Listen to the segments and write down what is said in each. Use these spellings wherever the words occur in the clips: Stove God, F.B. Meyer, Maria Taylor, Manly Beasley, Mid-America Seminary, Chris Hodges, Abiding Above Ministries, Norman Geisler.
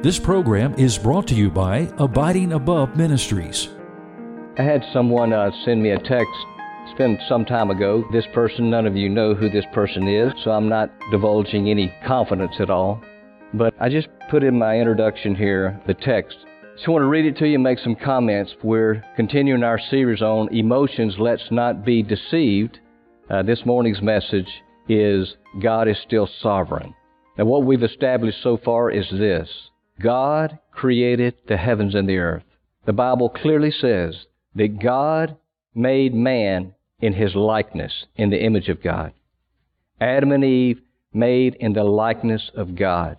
This program is brought to you by Abiding Above Ministries. I had someone send me a text. It's been some time ago. This person, none of you know who this person is, so I'm not divulging any confidence at all. But I just put in my introduction here the text. So I want to read it to you and make some comments. We're continuing our series on emotions. Let's not be deceived. This morning's message is God is still sovereign. Now what we've established so far is this. God created the heavens and the earth. The Bible clearly says that God made man in his likeness, in the image of God. Adam and Eve made in the likeness of God.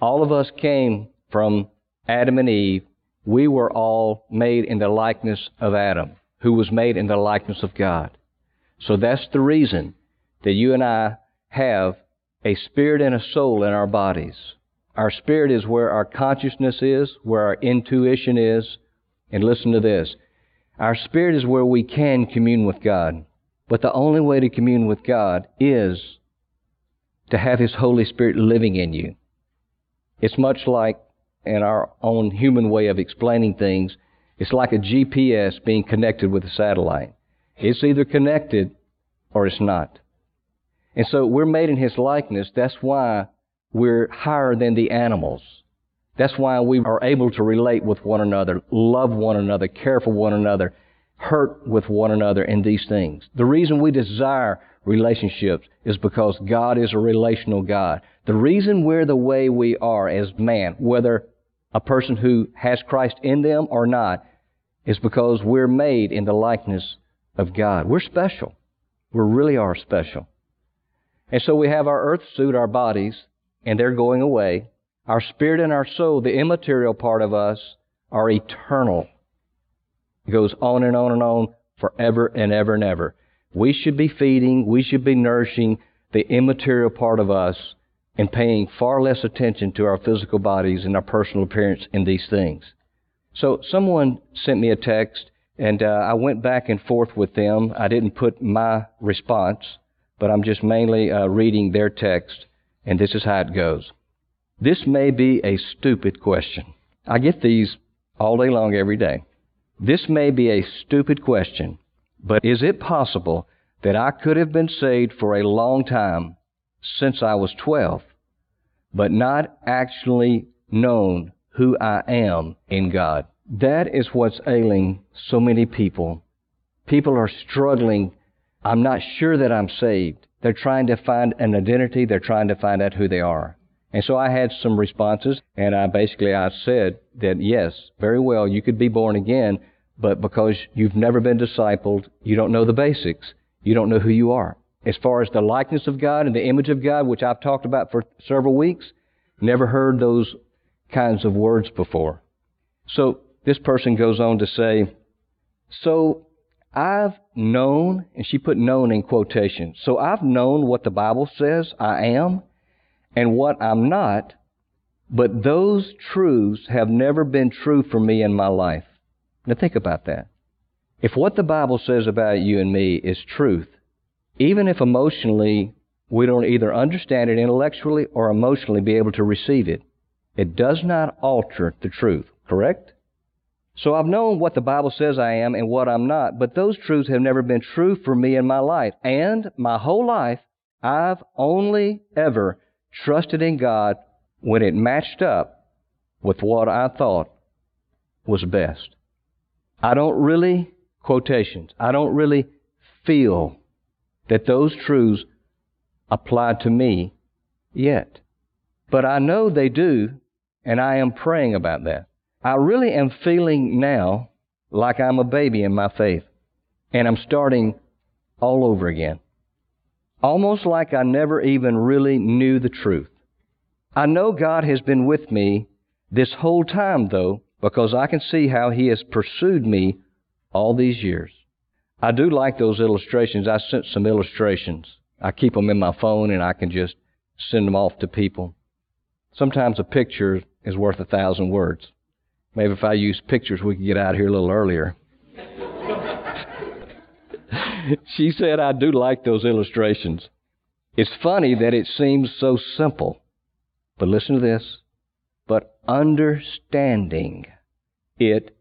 All of us came from Adam and Eve. We were all made in the likeness of Adam, who was made in the likeness of God. So that's the reason that you and I have a spirit and a soul in our bodies. Our spirit is where our consciousness is, where our intuition is. And listen to this. Our spirit is where we can commune with God. But the only way to commune with God is to have His Holy Spirit living in you. It's much like, in our own human way of explaining things, it's like a GPS being connected with a satellite. It's either connected or it's not. And so we're made in His likeness. That's why we're higher than the animals. That's why we are able to relate with one another, love one another, care for one another, hurt with one another in these things. The reason we desire relationships is because God is a relational God. The reason we're the way we are as man, whether a person who has Christ in them or not, is because we're made in the likeness of God. We're special. We really are special. And so we have our earth suit, our bodies, and they're going away. Our spirit and our soul, the immaterial part of us, are eternal. It goes on and on and on forever and ever and ever. We should be feeding, we should be nourishing the immaterial part of us and paying far less attention to our physical bodies and our personal appearance in these things. So someone sent me a text, and I went back and forth with them. I didn't put my response, but I'm just mainly reading their text. And this is how it goes. This may be a stupid question. I get these all day long every day. This may be a stupid question, but is it possible that I could have been saved for a long time since I was 12, but not actually known who I am in God? That is what's ailing so many people. People are struggling. I'm not sure that I'm saved. They're trying to find an identity. They're trying to find out who they are. And so I had some responses, and I said that, yes, very well, you could be born again, but because you've never been discipled, you don't know the basics. You don't know who you are. As far as the likeness of God and the image of God, which I've talked about for several weeks, never heard those kinds of words before. So this person goes on to say, so I've known, and she put known in quotation, so I've known what the Bible says I am and what I'm not, but those truths have never been true for me in my life. Now think about that. If what the Bible says about you and me is truth, even if emotionally we don't either understand it intellectually or emotionally be able to receive it, it does not alter the truth, correct? So I've known what the Bible says I am and what I'm not, but those truths have never been true for me in my life. And my whole life, I've only ever trusted in God when it matched up with what I thought was best. I don't really feel that those truths apply to me yet. But I know they do, and I am praying about that. I really am feeling now like I'm a baby in my faith, and I'm starting all over again. Almost like I never even really knew the truth. I know God has been with me this whole time, though, because I can see how He has pursued me all these years. I do like those illustrations. I sent some illustrations. I keep them in my phone, and I can just send them off to people. Sometimes a picture is worth 1,000 words. Maybe if I use pictures, we could get out of here a little earlier. She said, I do like those illustrations. It's funny that it seems so simple. But listen to this. But understanding it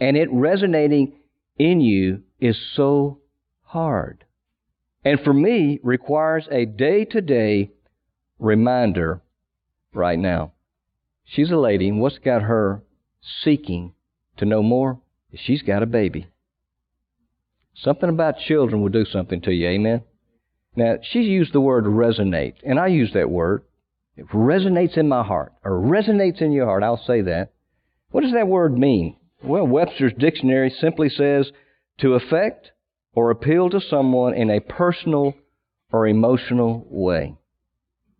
and it resonating in you is so hard. And for me, requires a day-to-day reminder right now. She's a lady, and what's got her seeking to know more is she's got a baby. Something about children will do something to you, amen? Now, she used the word resonate, and I use that word. It resonates in my heart, or resonates in your heart, I'll say that. What does that word mean? Well, Webster's dictionary simply says, to affect or appeal to someone in a personal or emotional way.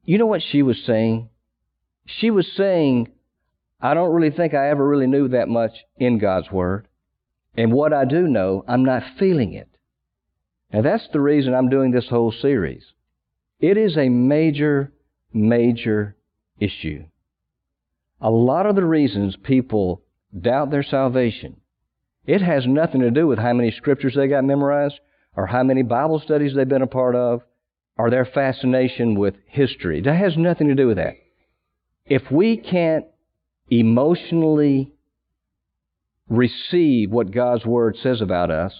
You know what she was saying? She was saying, I don't really think I ever really knew that much in God's Word. And what I do know, I'm not feeling it. Now, that's the reason I'm doing this whole series. It is a major, major issue. A lot of the reasons people doubt their salvation, it has nothing to do with how many scriptures they got memorized or how many Bible studies they've been a part of or their fascination with history. That has nothing to do with that. If we can't emotionally receive what God's Word says about us,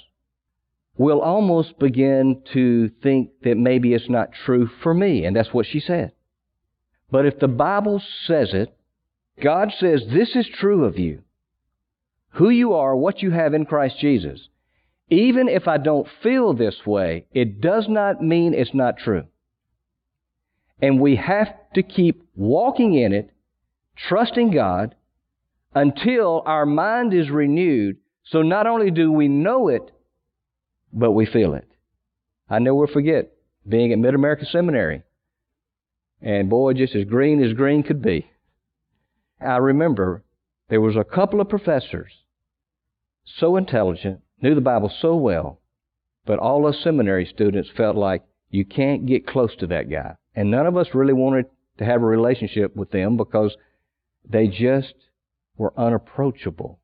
we'll almost begin to think that maybe it's not true for me, and that's what she said. But if the Bible says it, God says this is true of you, who you are, what you have in Christ Jesus. Even if I don't feel this way, it does not mean it's not true. And we have to keep walking in it, trusting God, until our mind is renewed, so not only do we know it, but we feel it. I never forget being at Mid-America Seminary. And boy, just as green could be. I remember there was a couple of professors, so intelligent, knew the Bible so well, but all us seminary students felt like you can't get close to that guy. And none of us really wanted to have a relationship with them because they just were unapproachable.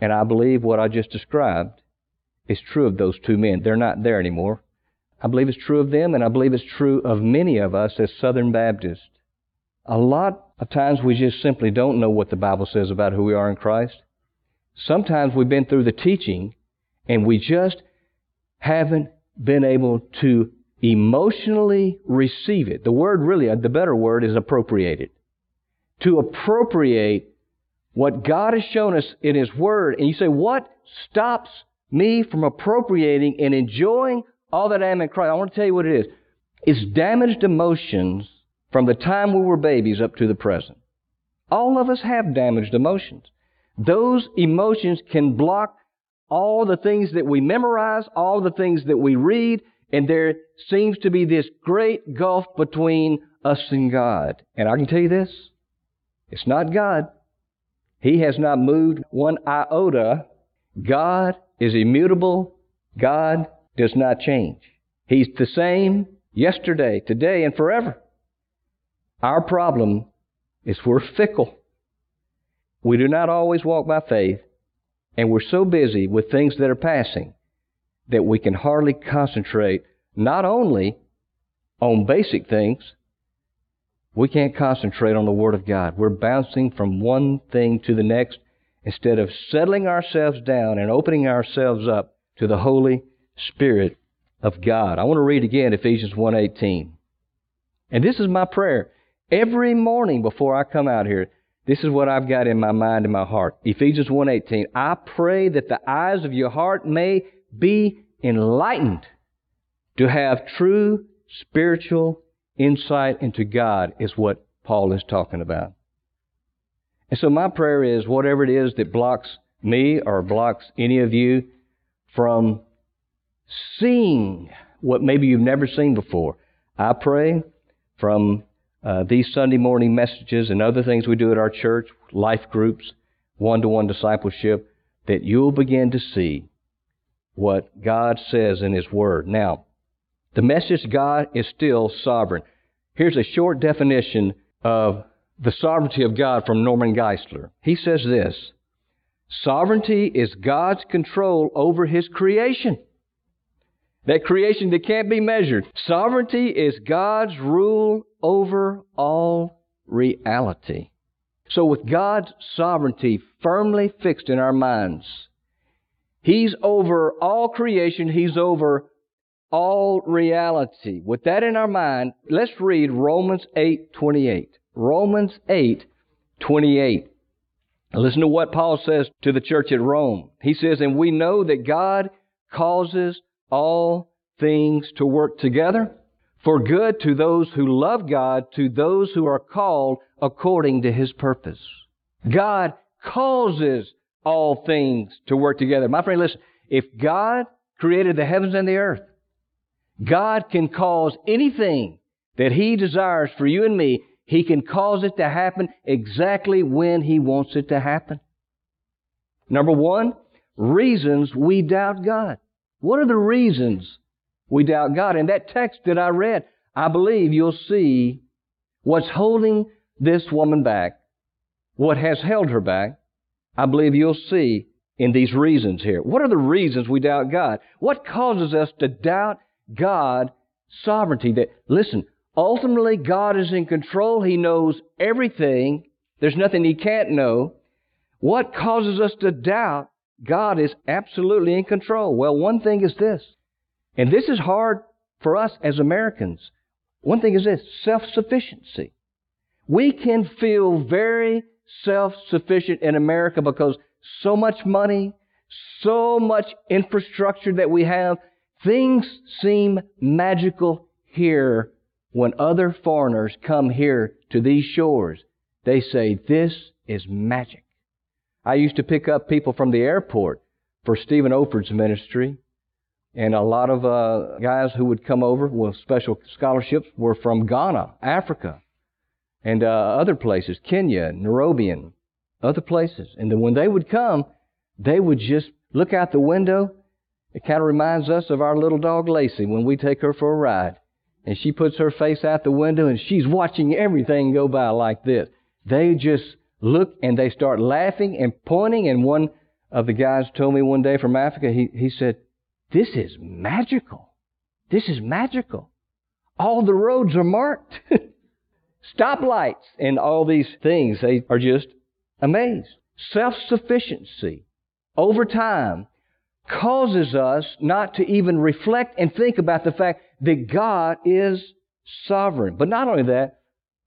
And I believe what I just described is true of those two men. They're not there anymore. I believe it's true of them, and I believe it's true of many of us as Southern Baptists. A lot of times we just simply don't know what the Bible says about who we are in Christ. Sometimes we've been through the teaching, and we just haven't been able to emotionally receive it. The word really, the better word, is appropriated. To appropriate what God has shown us in His Word. And you say, what stops me from appropriating and enjoying all that I am in Christ? I want to tell you what it is. It's damaged emotions from the time we were babies up to the present. All of us have damaged emotions. Those emotions can block all the things that we memorize, all the things that we read, and there seems to be this great gulf between us and God. And I can tell you this, it's not God. He has not moved one iota. God is immutable. God does not change. He's the same yesterday, today, and forever. Our problem is we're fickle. We do not always walk by faith, and we're so busy with things that are passing that we can hardly concentrate not only on basic things, we can't concentrate on the Word of God. We're bouncing from one thing to the next instead of settling ourselves down and opening ourselves up to the Holy Spirit of God. I want to read again Ephesians 1:18. And this is my prayer. Every morning before I come out here, this is what I've got in my mind and my heart. Ephesians 1:18. I pray that the eyes of your heart may be enlightened to have true spiritual insight into God is what Paul is talking about. And so my prayer is whatever it is that blocks me or blocks any of you from seeing what maybe you've never seen before, I pray from these Sunday morning messages and other things we do at our church, life groups, one-to-one discipleship, that you'll begin to see what God says in His Word. Now, the message, God is still sovereign. Here's a short definition of the sovereignty of God from Norman Geisler. He says this, sovereignty is God's control over His creation. That creation that can't be measured. Sovereignty is God's rule over all reality. So with God's sovereignty firmly fixed in our minds, He's over all creation, He's over all reality. With that in our mind, let's read Romans 8:28. Romans 8:28. Listen to what Paul says to the church at Rome. He says, "And we know that God causes all things to work together for good to those who love God, to those who are called according to His purpose." God causes all things to work together. My friend, listen, if God created the heavens and the earth, God can cause anything that He desires for you and me. He can cause it to happen exactly when He wants it to happen. Number one, reasons we doubt God. What are the reasons we doubt God? In that text that I read, I believe you'll see what's holding this woman back, what has held her back. I believe you'll see in these reasons here. What are the reasons we doubt God? What causes us to doubt God's sovereignty? That, listen, ultimately God is in control. He knows everything. There's nothing He can't know. What causes us to doubt God is absolutely in control? Well, one thing is this, and this is hard for us as Americans. One thing is this: self-sufficiency. We can feel very self-sufficient in America because so much money, so much infrastructure that we have, things seem magical here. When other foreigners come here to these shores, they say, "This is magic." I used to pick up people from the airport for Stephen Oford's ministry, and a lot of guys who would come over with special scholarships were from Ghana, Africa, and other places, Kenya, Nairobi, and other places. And then when they would come, they would just look out the window. It kind of reminds us of our little dog Lacey when we take her for a ride, and she puts her face out the window and she's watching everything go by like this. They just look and they start laughing and pointing. And one of the guys told me one day from Africa, he said, "This is magical. This is magical. All the roads are marked. Stoplights and all these things." They are just amazed. Self-sufficiency over time causes us not to even reflect and think about the fact that God is sovereign. But not only that,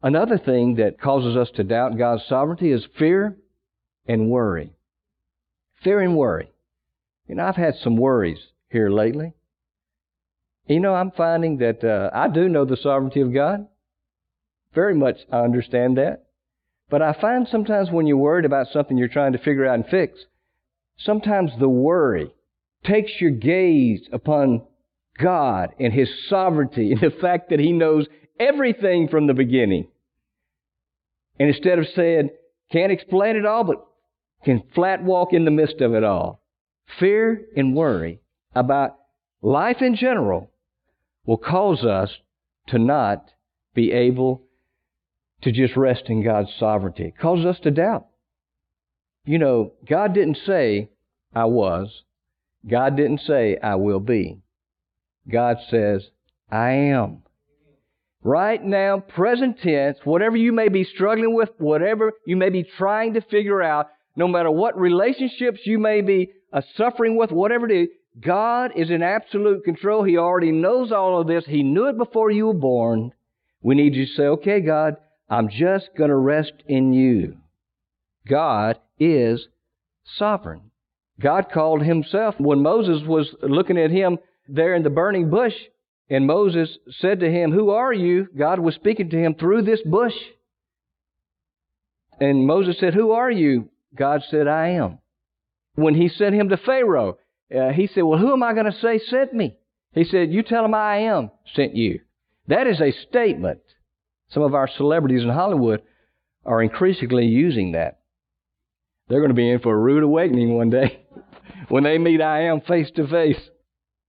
another thing that causes us to doubt God's sovereignty is fear and worry. Fear and worry. You know, I've had some worries here lately. You know, I'm finding that I do know the sovereignty of God. Very much I understand that. But I find sometimes when you're worried about something you're trying to figure out and fix, sometimes the worry takes your gaze upon God and His sovereignty and the fact that He knows everything from the beginning. And instead of saying, "Can't explain it all, but can flat walk in the midst of it all," fear and worry about life in general will cause us to not be able to just rest in God's sovereignty. It causes us to doubt. You know, God didn't say, "I was." God didn't say, "I will be." God says, "I am." Right now, present tense, whatever you may be struggling with, whatever you may be trying to figure out, no matter what relationships you may be suffering with, whatever it is, God is in absolute control. He already knows all of this. He knew it before you were born. We need you to say, "Okay, God, I'm just going to rest in you." God is sovereign. God called Himself when Moses was looking at Him there in the burning bush, and Moses said to Him, "Who are you?" God was speaking to him through this bush. And Moses said, "Who are you?" God said, "I am." When He sent him to Pharaoh, he said, "Well, who am I going to say sent me?" He said, "You tell him I am sent you." That is a statement. Some of our celebrities in Hollywood are increasingly using that. They're going to be in for a rude awakening one day when they meet "I am" face to face.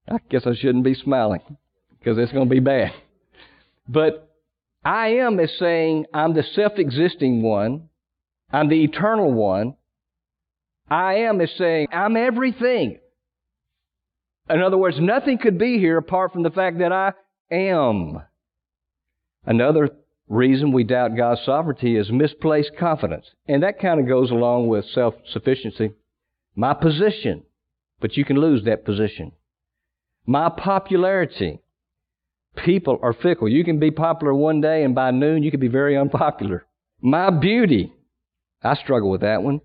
I guess I shouldn't be smiling because it's going to be bad. But "I am" is saying I'm the self-existing one. I'm the eternal one. "I am" is saying I'm everything. In other words, nothing could be here apart from the fact that I am. Another reason we doubt God's sovereignty is misplaced confidence. And that kind of goes along with self-sufficiency. My position, but you can lose that position. My popularity. People are fickle. You can be popular one day, and by noon you can be very unpopular. My beauty. I struggle with that one.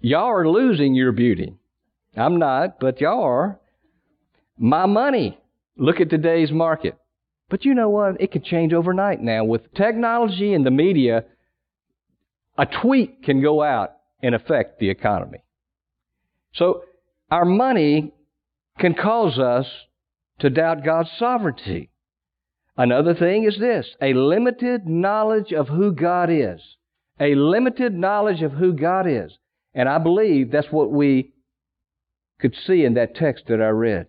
Y'all are losing your beauty. I'm not, but y'all are. My money. Look at today's market. But you know what? It could change overnight now. With technology and the media, a tweet can go out and affect the economy. So our money can cause us to doubt God's sovereignty. Another thing is this, a limited knowledge of who God is. A limited knowledge of who God is. And I believe that's what we could see in that text that I read.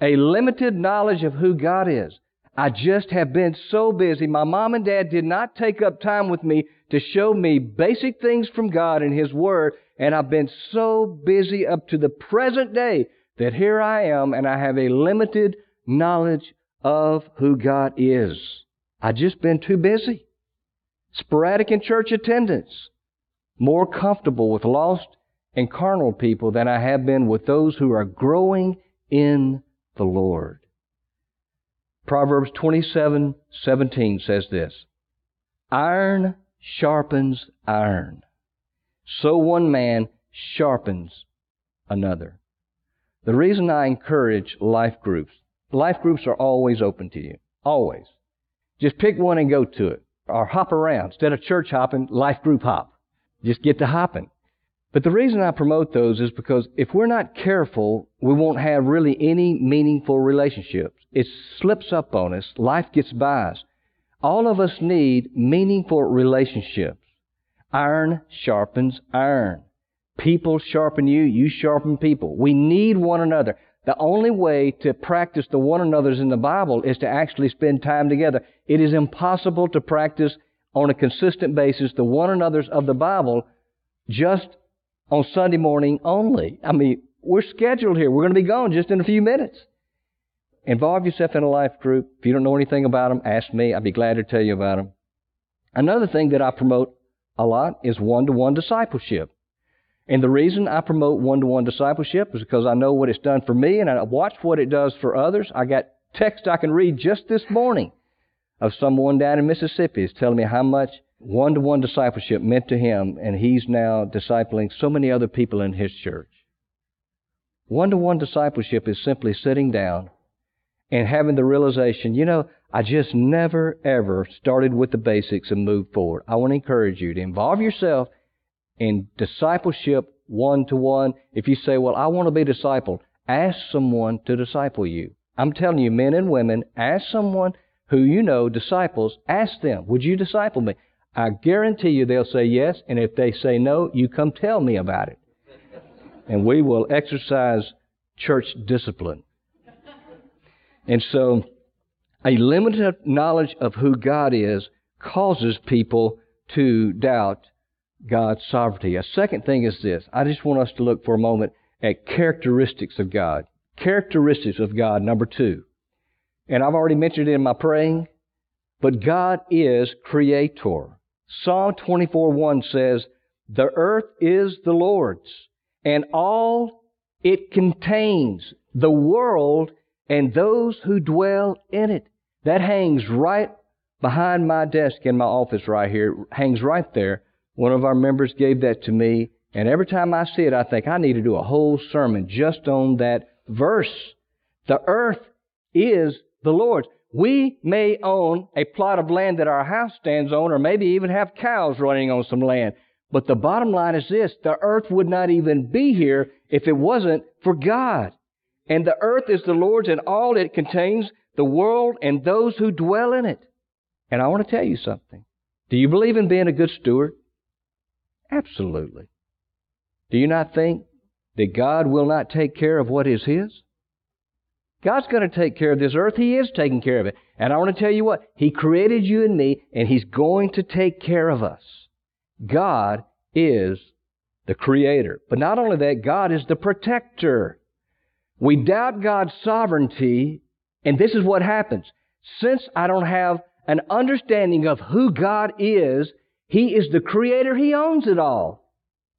A limited knowledge of who God is. I just have been so busy. My mom and dad did not take up time with me to show me basic things from God and His Word. And I've been so busy up to the present day that here I am and I have a limited knowledge of who God is. I've just been too busy. Sporadic in church attendance. More comfortable with lost and carnal people than I have been with those who are growing in the Lord. Proverbs 27:17 says this, iron sharpens iron, so one man sharpens another. The reason I encourage life groups are always open to you, always. Just pick one and go to it, or hop around. Instead of church hopping, life group hop. Just get to hopping. But the reason I promote those is because if we're not careful, we won't have really any meaningful relationships. It slips up on us. Life gets by us. All of us need meaningful relationships. Iron sharpens iron. People sharpen you. You sharpen people. We need one another. The only way to practice the one another's in the Bible is to actually spend time together. It is impossible to practice on a consistent basis the one another's of the Bible just on Sunday morning only. I mean, we're scheduled here. We're going to be gone just in a few minutes. Involve yourself in a life group. If you don't know anything about them, ask me. I'd be glad to tell you about them. Another thing that I promote a lot is one-to-one discipleship. And the reason I promote one-to-one discipleship is because I know what it's done for me and I watch what it does for others. I got text I can read just this morning of someone down in Mississippi is telling me how much one-to-one discipleship meant to him, and he's now discipling so many other people in his church. One-to-one discipleship is simply sitting down and having the realization, you know, I just never, ever started with the basics and moved forward. I want to encourage you to involve yourself in discipleship one-to-one. If you say, well, I want to be discipled, ask someone to disciple you. I'm telling you, men and women, ask someone who you know disciples, ask them, would you disciple me? I guarantee you they'll say yes, and if they say no, you come tell me about it. And we will exercise church discipline. And so, a limited knowledge of who God is causes people to doubt God's sovereignty. A second thing is this. I just want us to look for a moment at characteristics of God. Characteristics of God, number two. And I've already mentioned it in my praying, but God is creator. Psalm 24:1 says, the earth is the Lord's and all it contains, the world and those who dwell in it. That hangs right behind my desk in my office right here. It hangs right there. One of our members gave that to me, and every time I see it, I think I need to do a whole sermon just on that verse. The earth is the Lord's. We may own a plot of land that our house stands on, or maybe even have cows running on some land. But the bottom line is this, the earth would not even be here if it wasn't for God. And the earth is the Lord's and all it contains, the world and those who dwell in it. And I want to tell you something. Do you believe in being a good steward? Absolutely. Do you not think that God will not take care of what is His? God's going to take care of this earth. He is taking care of it. And I want to tell you what, He created you and me, and He's going to take care of us. God is the Creator. But not only that, God is the Protector. We doubt God's sovereignty, and this is what happens. Since I don't have an understanding of who God is. He is the creator. He owns it all.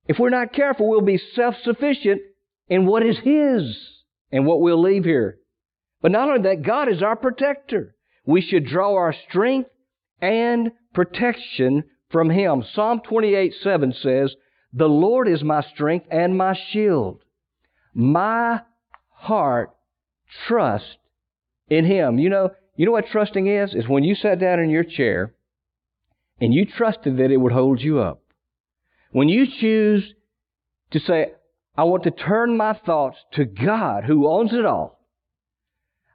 If we're not careful, we'll be self-sufficient in what is His and what we'll leave here. But not only that, God is our protector. We should draw our strength and protection from Him. Psalm 28:7 says, "The Lord is my strength and my shield. My heart trusts in Him." You know what trusting is? It's when you sat down in your chair and you trusted that it would hold you up. When you choose to say, I want to turn my thoughts to God who owns it all.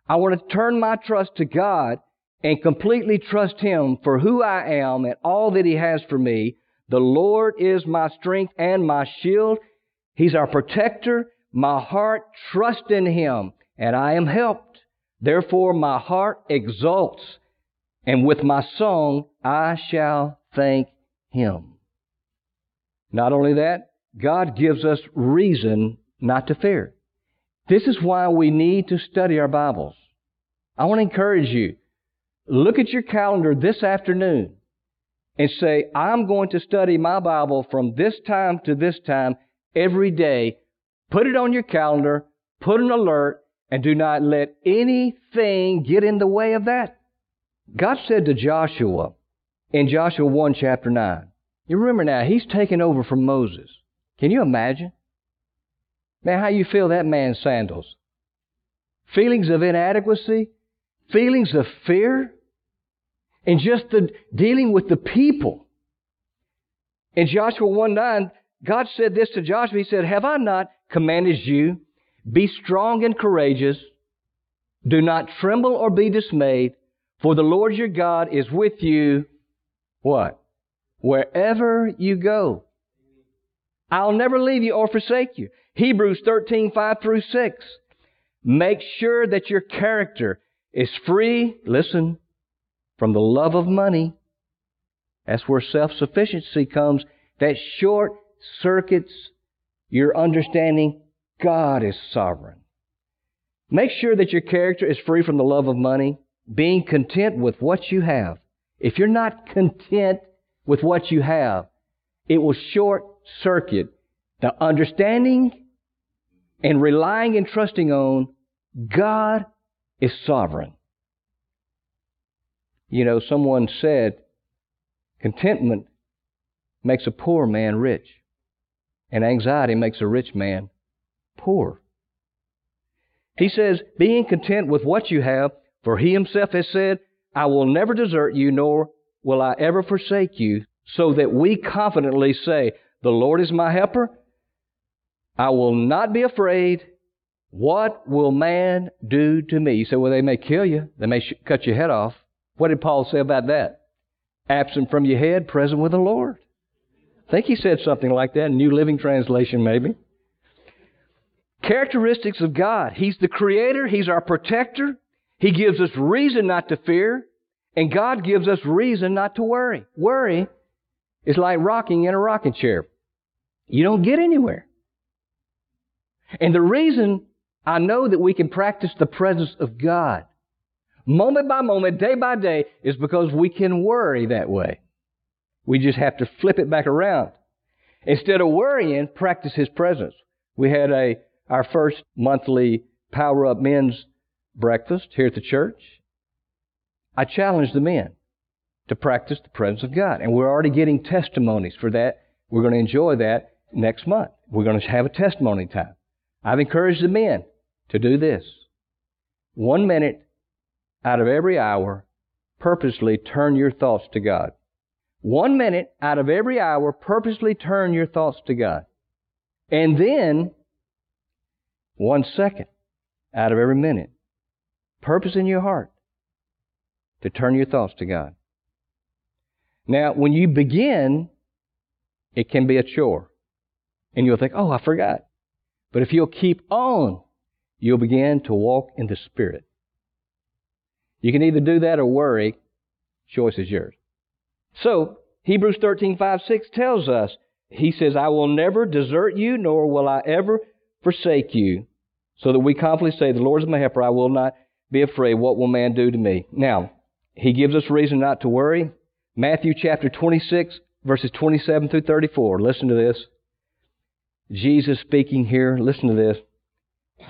I want to turn my trust to God and completely trust Him for who I am and all that He has for me. The Lord is my strength and my shield. He's our protector. My heart trusts in Him, and I am helped. Therefore my heart exults, and with my song I shall thank Him. Not only that, God gives us reason not to fear. This is why we need to study our Bibles. I want to encourage you, look at your calendar this afternoon and say, I'm going to study my Bible from this time to this time every day. Put it on your calendar, put an alert, and do not let anything get in the way of that. God said to Joshua in Joshua 1, chapter 9, you remember now, he's taken over from Moses. Can you imagine? Man, how you feel that man's sandals. Feelings of inadequacy, feelings of fear, and just the dealing with the people. In Joshua 1:9, God said this to Joshua. He said, have I not commanded you, be strong and courageous, do not tremble or be dismayed, for the Lord your God is with you, what? Wherever you go. I'll never leave you or forsake you. Hebrews 13:5-6. Make sure that your character is free, listen, from the love of money. That's where self-sufficiency comes. That short circuits your understanding God is sovereign. Make sure that your character is free from the love of money, being content with what you have. If you're not content with what you have, it will short circuit the understanding and relying and trusting on God is sovereign. You know, someone said, contentment makes a poor man rich, and anxiety makes a rich man poor. He says, being content with what you have, for He Himself has said, I will never desert you, nor will I ever forsake you, so that we confidently say, the Lord is my helper. I will not be afraid. What will man do to me? You say, well, they may kill you. They may cut your head off. What did Paul say about that? Absent from your head, present with the Lord. I think he said something like that in New Living Translation, maybe. Characteristics of God. He's the creator. He's our protector. He gives us reason not to fear. And God gives us reason not to worry. Worry is like rocking in a rocking chair. You don't get anywhere. And the reason I know that we can practice the presence of God moment by moment, day by day, is because we can worry that way. We just have to flip it back around. Instead of worrying, practice His presence. We had our first monthly Power Up Men's Breakfast here at the church. I challenged the men to practice the presence of God. And we're already getting testimonies for that. We're going to enjoy that next month. We're going to have a testimony time. I've encouraged the men to do this. 1 minute out of every hour, purposely turn your thoughts to God. 1 minute out of every hour, purposely turn your thoughts to God. And then 1 second out of every minute, purpose in your heart to turn your thoughts to God. Now, when you begin, it can be a chore. And you'll think, oh, I forgot. But if you'll keep on, you'll begin to walk in the Spirit. You can either do that or worry. Choice is yours. So, Hebrews 13:5-6 tells us, He says, I will never desert you, nor will I ever forsake you, so that we confidently say, the Lord is my helper, I will not be afraid. What will man do to me? Now, He gives us reason not to worry. Matthew chapter 26, verses 27 through 34. Listen to this. Jesus speaking here. Listen to this.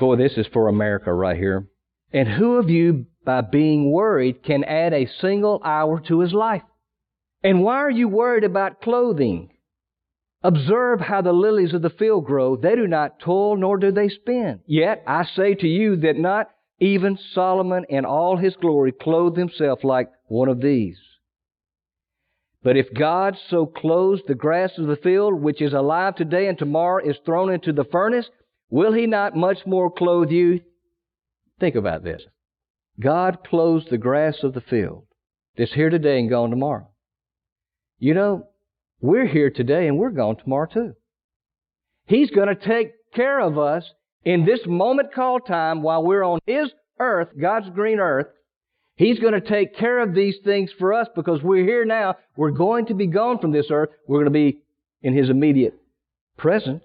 Boy, this is for America right here. And who of you, by being worried, can add a single hour to his life? And why are you worried about clothing? Observe how the lilies of the field grow. They do not toil, nor do they spin. Yet I say to you that not even Solomon in all his glory clothed himself like one of these. But if God so clothes the grass of the field, which is alive today and tomorrow is thrown into the furnace, will He not much more clothe you? Think about this. God clothes the grass of the field that's here today and gone tomorrow. You know, we're here today and we're gone tomorrow too. He's going to take care of us in this moment called time while we're on His earth, God's green earth. He's going to take care of these things for us because we're here now. We're going to be gone from this earth. We're going to be in His immediate presence.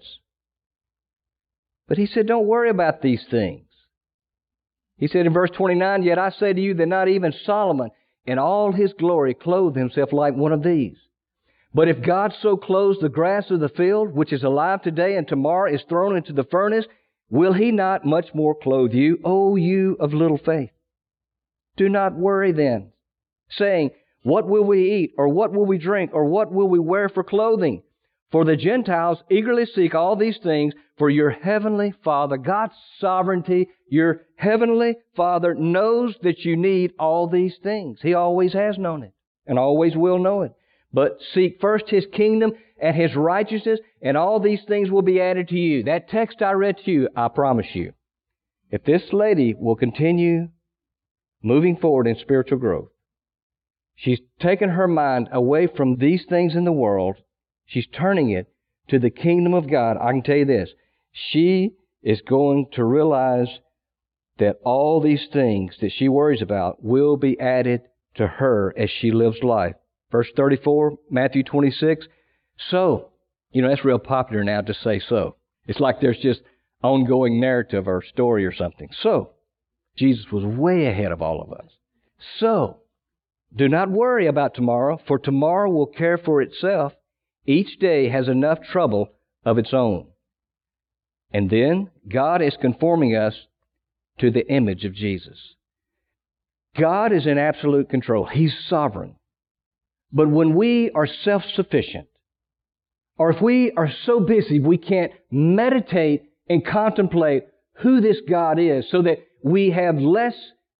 But He said, don't worry about these things. He said in verse 29, yet I say to you that not even Solomon in all his glory clothed himself like one of these. But if God so clothes the grass of the field, which is alive today and tomorrow is thrown into the furnace, will He not much more clothe you, O you of little faith? Do not worry then, saying, what will we eat, or what will we drink, or what will we wear for clothing? For the Gentiles eagerly seek all these things, for your heavenly Father, God's sovereignty, your heavenly Father knows that you need all these things. He always has known it, and always will know it. But seek first His kingdom and His righteousness, and all these things will be added to you. That text I read to you, I promise you, if this lady will continue moving forward in spiritual growth, she's taken her mind away from these things in the world. She's turning it to the kingdom of God. I can tell you this. She is going to realize that all these things that she worries about will be added to her as she lives life. Verse 34, Matthew 26. So, you know, that's real popular now to say so. It's like there's just ongoing narrative or story or something. So, Jesus was way ahead of all of us. So, do not worry about tomorrow, for tomorrow will care for itself. Each day has enough trouble of its own. And then God is conforming us to the image of Jesus. God is in absolute control. He's sovereign. But when we are self-sufficient, or if we are so busy we can't meditate and contemplate who this God is so that we have less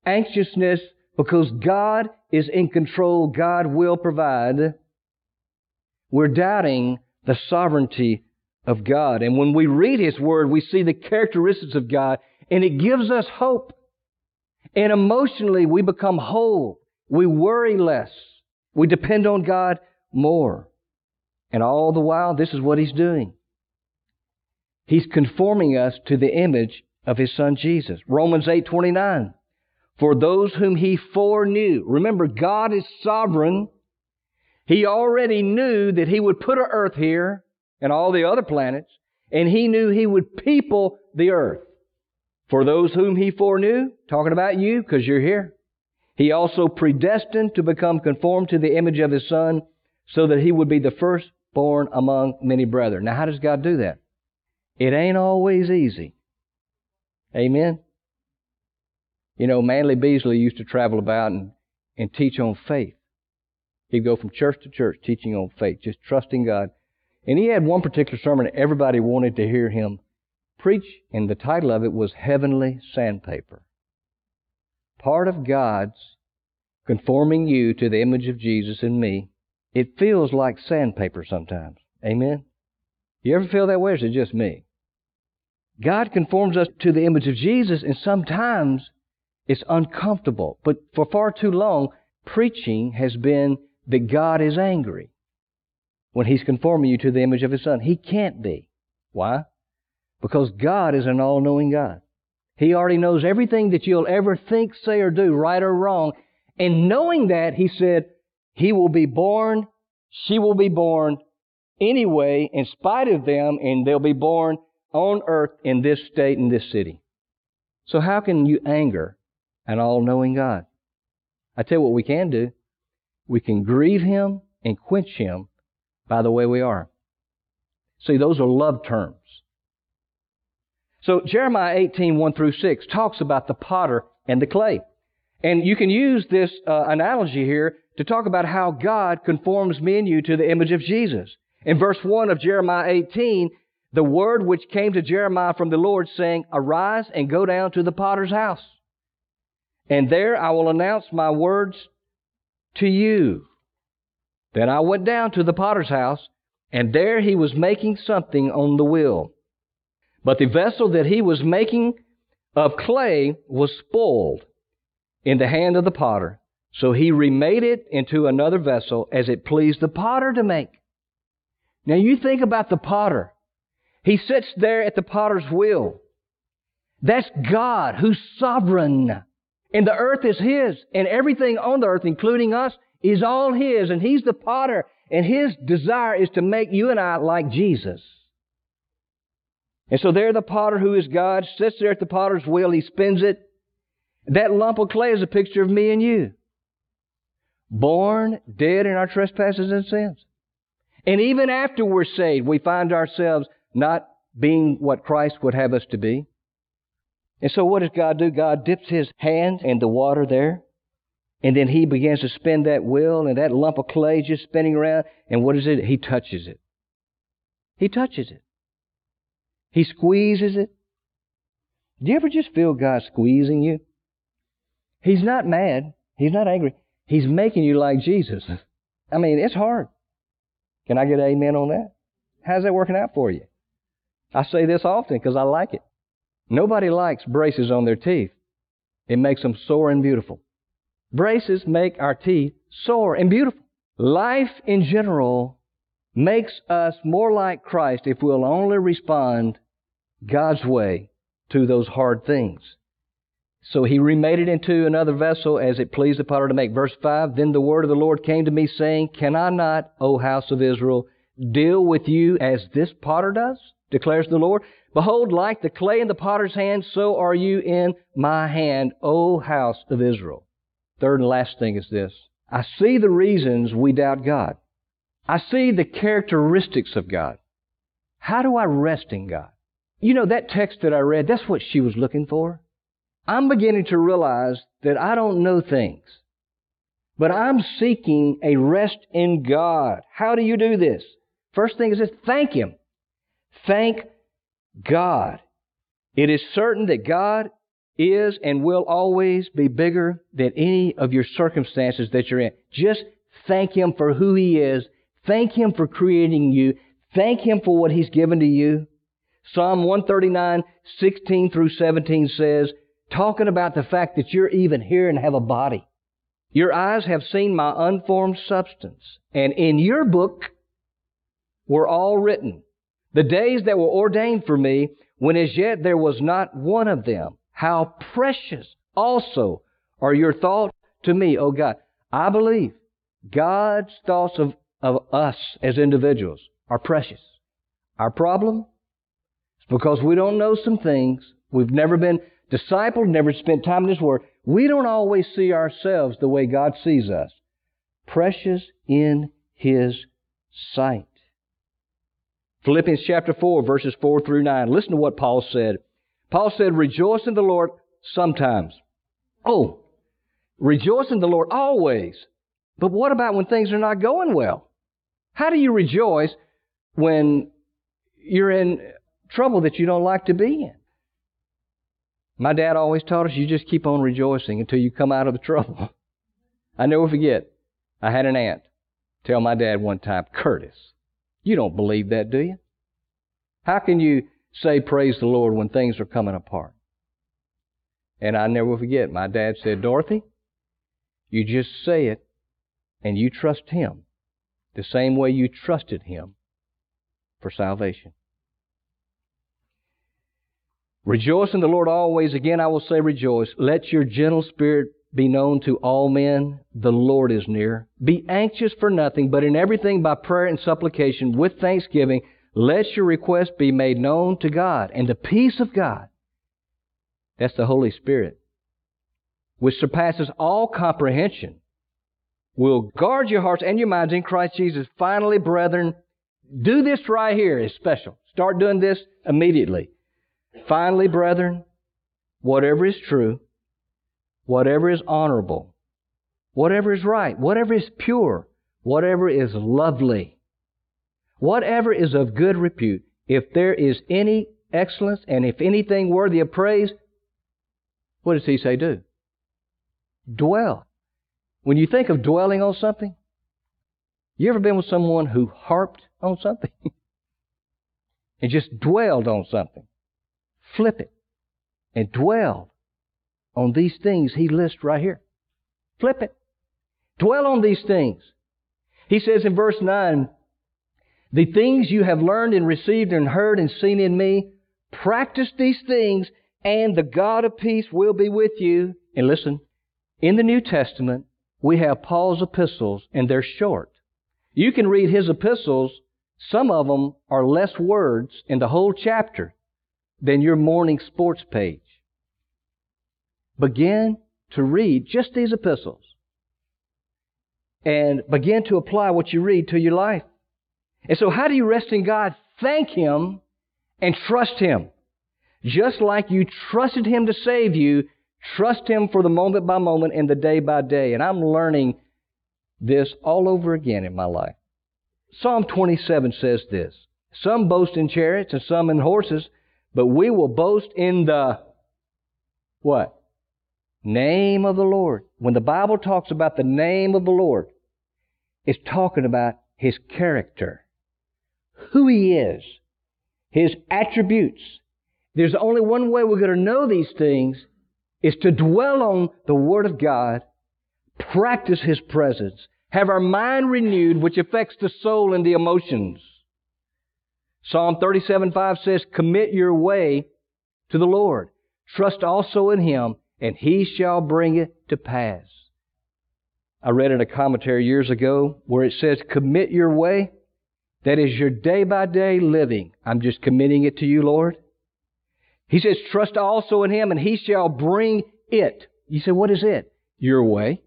anxiousness because God is in control, God will provide, we're doubting the sovereignty of God. And when we read His Word, we see the characteristics of God, and it gives us hope. And emotionally, we become whole. We worry less. We depend on God more. And all the while, this is what He's doing. He's conforming us to the image of His Son, Jesus. Romans 8:29, for those whom He foreknew. Remember, God is sovereign. He already knew that He would put an earth here and all the other planets, and He knew He would people the earth. For those whom He foreknew, talking about you because you're here, He also predestined to become conformed to the image of His Son so that He would be the firstborn among many brethren. Now, how does God do that? It ain't always easy. Amen? You know, Manly Beasley used to travel about and teach on faith. He'd go from church to church teaching on faith, just trusting God. And he had one particular sermon that everybody wanted to hear him preach, and the title of it was Heavenly Sandpaper. Part of God's conforming you to the image of Jesus and me, it feels like sandpaper sometimes. Amen? You ever feel that way, or is it just me? God conforms us to the image of Jesus, and sometimes it's uncomfortable. But for far too long, preaching has been that God is angry when He's conforming you to the image of His Son. He can't be. Why? Because God is an all-knowing God. He already knows everything that you'll ever think, say, or do, right or wrong. And knowing that, He said, He will be born, she will be born anyway, in spite of them, and they'll be born on earth in this state, in this city. So how can you anger an all-knowing God? I tell you what we can do. We can grieve Him and quench Him by the way we are. See, those are love terms. So Jeremiah 18, 1 through 6 talks about the potter and the clay. And you can use this analogy here to talk about how God conforms me and you to the image of Jesus. In verse 1 of Jeremiah 18, the word which came to Jeremiah from the Lord saying, "Arise and go down to the potter's house, and there I will announce my words to you." Then I went down to the potter's house, and there he was making something on the wheel. But the vessel that he was making of clay was spoiled in the hand of the potter. So he remade it into another vessel as it pleased the potter to make. Now you think about the potter. He sits there at the potter's wheel. That's God who's sovereign. And the earth is His. And everything on the earth, including us, is all His. And He's the potter. And His desire is to make you and I like Jesus. And so there the potter, who is God, sits there at the potter's wheel. He spins it. That lump of clay is a picture of me and you. Born dead in our trespasses and sins. And even after we're saved, we find ourselves not being what Christ would have us to be. And so what does God do? God dips His hand in the water there, and then He begins to spin that wheel, and that lump of clay is just spinning around, and what is it? He touches it. He touches it. He squeezes it. Do you ever just feel God squeezing you? He's not mad. He's not angry. He's making you like Jesus. I mean, it's hard. Can I get an amen on that? How's that working out for you? I say this often because I like it. Nobody likes braces on their teeth. It makes them sore and beautiful. Braces make our teeth sore and beautiful. Life in general makes us more like Christ if we'll only respond God's way to those hard things. So He remade it into another vessel as it pleased the potter to make. Verse 5, then the word of the Lord came to me saying, "Can I not, O house of Israel, deal with you as this potter does? Declares the Lord. Behold, like the clay in the potter's hand, so are you in my hand, O house of Israel." Third and last thing is this. I see the reasons we doubt God. I see the characteristics of God. How do I rest in God? You know, that text that I read, that's what she was looking for. I'm beginning to realize that I don't know things, but I'm seeking a rest in God. How do you do this? First thing is this, thank Him. Thank God. It is certain that God is and will always be bigger than any of your circumstances that you're in. Just thank Him for who He is. Thank Him for creating you. Thank Him for what He's given to you. Psalm 139, 16 through 17 says, talking about the fact that you're even here and have a body. Your eyes have seen my unformed substance, and in your book were all written, the days that were ordained for me, when as yet there was not one of them. How precious also are your thoughts to me, O God. I believe God's thoughts of us as individuals are precious. Our problem is because we don't know some things. We've never been discipled, never spent time in His Word. We don't always see ourselves the way God sees us. Precious in His sight. Philippians chapter 4, verses 4 through 9. Listen to what Paul said. Paul said, rejoice in the Lord sometimes. Oh, rejoice in the Lord always. But what about when things are not going well? How do you rejoice when you're in trouble that you don't like to be in? My dad always taught us, you just keep on rejoicing until you come out of the trouble. I never forget, I had an aunt tell my dad one time, Curtis, you don't believe that, do you? How can you say praise the Lord when things are coming apart? And I never forget, my dad said, Dorothy, you just say it and you trust Him the same way you trusted Him for salvation. Rejoice in the Lord always. Again, I will say rejoice. Let your gentle spirit be known to all men. The Lord is near. Be anxious for nothing, but in everything by prayer and supplication with thanksgiving, let your request be made known to God. And the peace of God, that's the Holy Spirit, which surpasses all comprehension, will guard your hearts and your minds in Christ Jesus. Finally, brethren, do this right here. It's special. Start doing this immediately. Finally, brethren, whatever is true, whatever is honorable, whatever is right, whatever is pure, whatever is lovely, whatever is of good repute, if there is any excellence and if anything worthy of praise, what does he say do? Dwell. When you think of dwelling on something, you ever been with someone who harped on something and just dwelled on something? Flip it and dwell on these things he lists right here. Flip it. Dwell on these things. He says in verse 9, the things you have learned and received and heard and seen in me, practice these things, and the God of peace will be with you. And listen, in the New Testament, we have Paul's epistles, and they're short. You can read his epistles. Some of them are less words in the whole chapter than your morning sports page. Begin to read just these epistles and begin to apply what you read to your life. And so how do you rest in God? Thank Him and trust Him. Just like you trusted Him to save you, trust Him for the moment by moment and the day by day. And I'm learning this all over again in my life. Psalm 27 says this, some boast in chariots and some in horses, but we will boast in the, what? Name of the Lord. When the Bible talks about the name of the Lord, it's talking about His character, who He is, His attributes. There's only one way we're going to know these things is to dwell on the Word of God, practice His presence, have our mind renewed, which affects the soul and the emotions. Psalm 37:5 says, commit your way to the Lord. Trust also in Him, and He shall bring it to pass. I read in a commentary years ago where it says, commit your way. That is your day-by-day living. I'm just committing it to you, Lord. He says, trust also in Him, and He shall bring it. You say, what is it? Your way.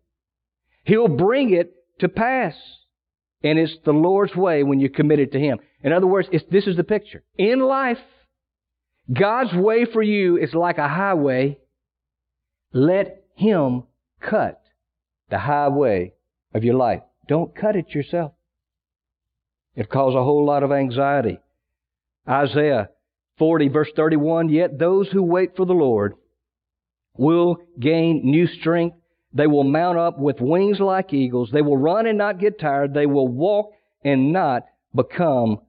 He'll bring it to pass. And it's the Lord's way when you commit it to Him. In other words, this is the picture. In life, God's way for you is like a highway. Let Him cut the highway of your life. Don't cut it yourself. It'll cause a whole lot of anxiety. Isaiah 40 verse 31, yet those who wait for the Lord will gain new strength. They will mount up with wings like eagles. They will run and not get tired. They will walk and not become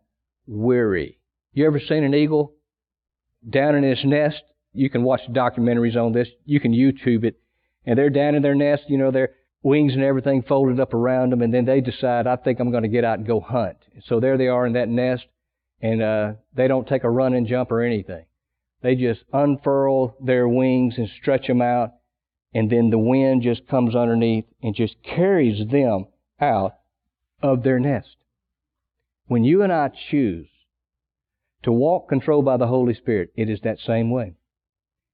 weary. You ever seen an eagle down in its nest? You can watch documentaries on this. You can YouTube it. And they're down in their nest, you know, their wings and everything folded up around them. And then they decide, I think I'm going to get out and go hunt. So there they are in that nest. And they don't take a run and jump or anything. They just unfurl their wings and stretch them out. And then the wind just comes underneath and just carries them out of their nest. When you and I choose to walk controlled by the Holy Spirit, it is that same way.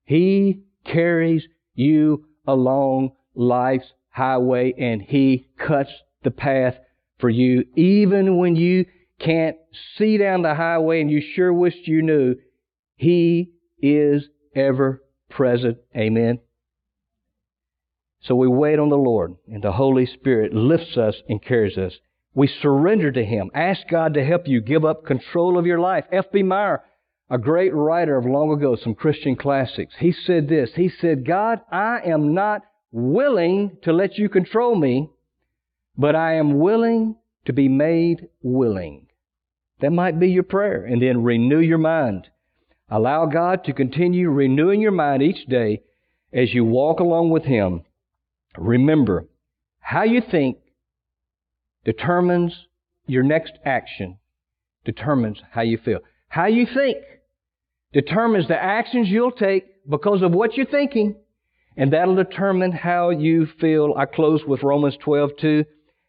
He carries you along life's highway, and He cuts the path for you. Even when you can't see down the highway and you sure wished you knew, He is ever present. Amen. So we wait on the Lord, and the Holy Spirit lifts us and carries us. We surrender to Him. Ask God to help you give up control of your life. F.B. Meyer, a great writer of long ago, some Christian classics, he said this. He said, God, I am not willing to let you control me, but I am willing to be made willing. That might be your prayer. And then renew your mind. Allow God to continue renewing your mind each day as you walk along with Him. Remember, how you think determines your next action, determines how you feel. How you think determines the actions you'll take because of what you're thinking, and that'll determine how you feel. I close with Romans 12:2,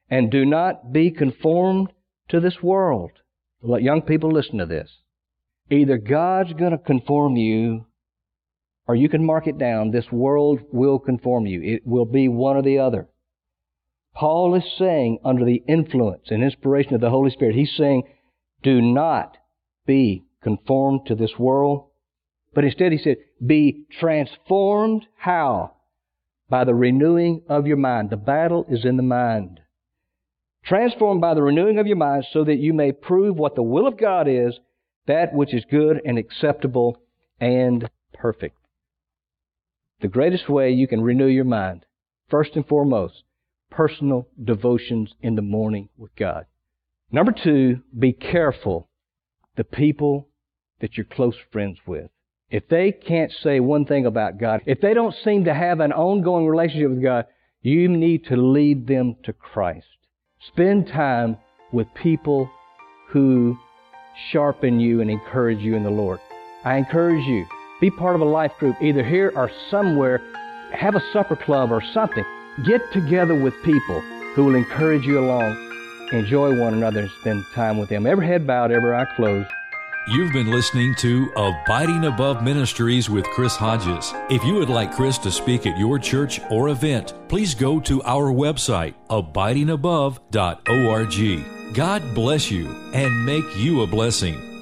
and do not be conformed to this world. Let young people listen to this. Either God's going to conform you or you can mark it down, this world will conform you. It will be one or the other. Paul is saying, under the influence and inspiration of the Holy Spirit, he's saying, do not be conformed to this world. But instead he said, be transformed. How? By the renewing of your mind. The battle is in the mind. Transformed by the renewing of your mind, so that you may prove what the will of God is, that which is good and acceptable and perfect. The greatest way you can renew your mind, first and foremost, personal devotions in the morning with God. Number two, be careful the people that you're close friends with. If they can't say one thing about God, if they don't seem to have an ongoing relationship with God, you need to lead them to Christ. Spend time with people who sharpen you and encourage you in the Lord. I encourage you, be part of a life group, either here or somewhere. Have a supper club or something. Get together with people who will encourage you along. Enjoy one another and spend time with them. Every head bowed, every eye closed. You've been listening to Abiding Above Ministries with Chris Hodges. If you would like Chris to speak at your church or event, please go to our website, abidingabove.org. God bless you and make you a blessing.